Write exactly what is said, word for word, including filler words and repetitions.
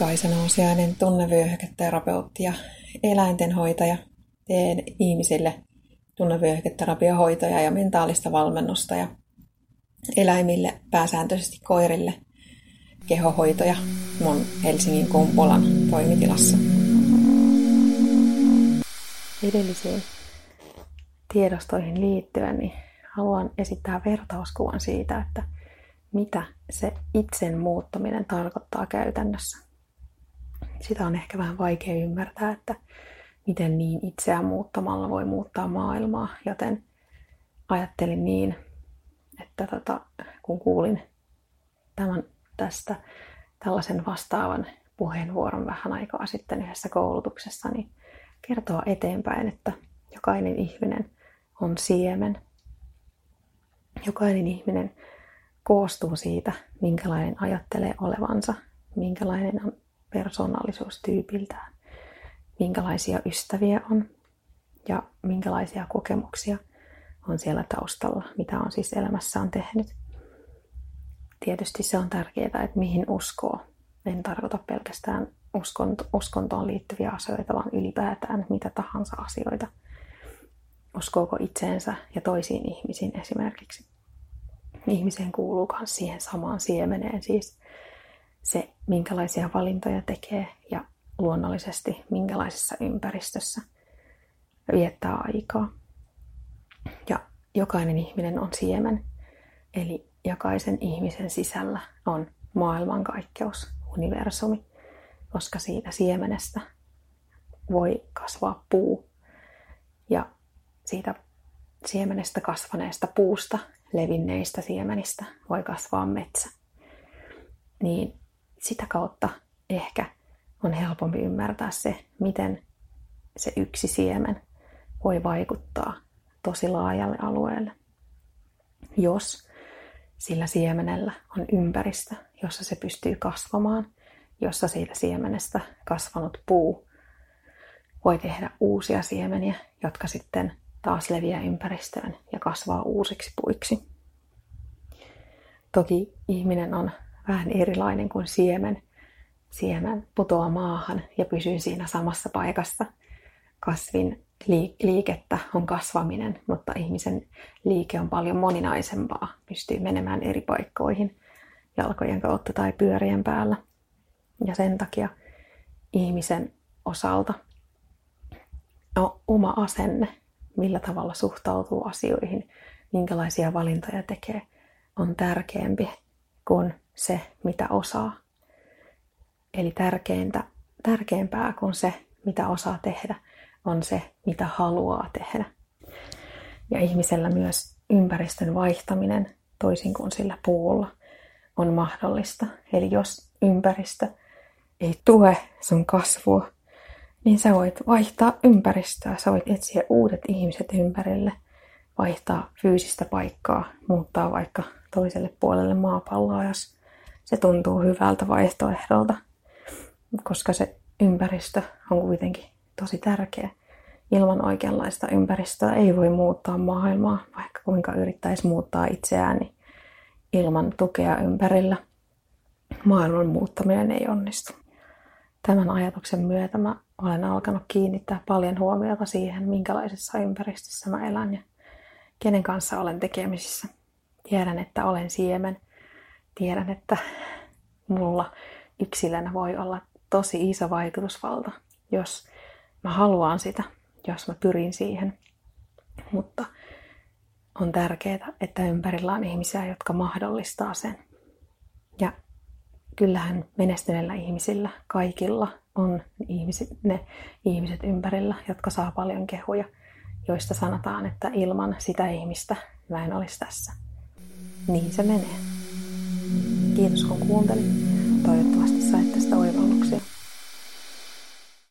Kankaisen on sijainen tunnevyöhyketerapeutti ja eläintenhoitaja. Teen ihmisille tunnevyöhyketerapiohoitoja ja mentaalista valmennusta ja eläimille, pääsääntöisesti koirille, kehohoitoja mun Helsingin Kumpulan toimitilassa. Edellisiin tiedostoihin liittyen niin haluan esittää vertauskuvan siitä, että mitä se itsen muuttaminen tarkoittaa käytännössä. Sitä on ehkä vähän vaikea ymmärtää, että miten niin itseään muuttamalla voi muuttaa maailmaa, joten ajattelin niin, että tota, kun kuulin tämän tästä tällaisen vastaavan puheenvuoron vähän aikaa sitten yhdessä koulutuksessa, niin kertoa eteenpäin, että jokainen ihminen on siemen. Jokainen ihminen koostuu siitä, minkälainen ajattelee olevansa, minkälainen on persoonallisuustyypiltään, minkälaisia ystäviä on ja minkälaisia kokemuksia on siellä taustalla, mitä on siis elämässään tehnyt. Tietysti se on tärkeää, että mihin uskoo. En tarkoita pelkästään uskontoon liittyviä asioita, vaan ylipäätään mitä tahansa asioita. Uskooko itseensä ja toisiin ihmisiin esimerkiksi. Ihmiseen kuuluu myös siihen samaan siemeneen, siis se, minkälaisia valintoja tekee ja luonnollisesti minkälaisessa ympäristössä viettää aikaa. Ja jokainen ihminen on siemen, eli jokaisen ihmisen sisällä on maailmankaikkeus, universumi, koska siitä siemenestä voi kasvaa puu. Ja siitä siemenestä kasvaneesta puusta, levinneistä siemenistä voi kasvaa metsä. Niin sitä kautta ehkä on helpompi ymmärtää se, miten se yksi siemen voi vaikuttaa tosi laajalle alueelle. Jos sillä siemenellä on ympäristö, jossa se pystyy kasvamaan, jossa siitä siemenestä kasvanut puu voi tehdä uusia siemeniä, jotka sitten taas leviää ympäristöön ja kasvaa uusiksi puiksi. Toki ihminen on vähän erilainen kuin siemen. Siemen putoaa maahan ja pysyy siinä samassa paikassa. Kasvin liikettä on kasvaminen, mutta ihmisen liike on paljon moninaisempaa. Pystyy menemään eri paikkoihin jalkojen kautta tai pyörien päällä. Ja sen takia ihmisen osalta on oma asenne, millä tavalla suhtautuu asioihin, minkälaisia valintoja tekee, on tärkeämpi kuin se, mitä osaa. Eli tärkeintä, tärkeämpää kuin se, mitä osaa tehdä, on se, mitä haluaa tehdä. Ja ihmisellä myös ympäristön vaihtaminen, toisin kuin sillä puulla, on mahdollista. Eli jos ympäristö ei tue sun kasvua, niin sä voit vaihtaa ympäristöä, sä voit etsiä uudet ihmiset ympärille, vaihtaa fyysistä paikkaa, muuttaa vaikka toiselle puolelle maapalloa, jos se tuntuu hyvältä vaihtoehdolta, koska se ympäristö on kuitenkin tosi tärkeä. Ilman oikeanlaista ympäristöä ei voi muuttaa maailmaa, vaikka kuinka yrittäisi muuttaa itseään, niin ilman tukea ympärillä maailman muuttaminen ei onnistu. Tämän ajatuksen myötä mä olen alkanut kiinnittää paljon huomiota siihen, minkälaisessa ympäristössä mä elän ja kenen kanssa olen tekemisissä. Tiedän, että olen siemen. Tiedän, että mulla yksilönä voi olla tosi iso vaikutusvalta, jos mä haluan sitä, jos mä pyrin siihen. Mutta on tärkeää, että ympärillä on ihmisiä, jotka mahdollistaa sen. Ja kyllähän menestyneillä ihmisillä, kaikilla on ihmiset, ne ihmiset ympärillä, jotka saa paljon kehuja, joista sanotaan, että ilman sitä ihmistä mä en olisi tässä. Niin se menee. Kiitos kun kuuntelit. Toivottavasti sait tästä oivalluksia.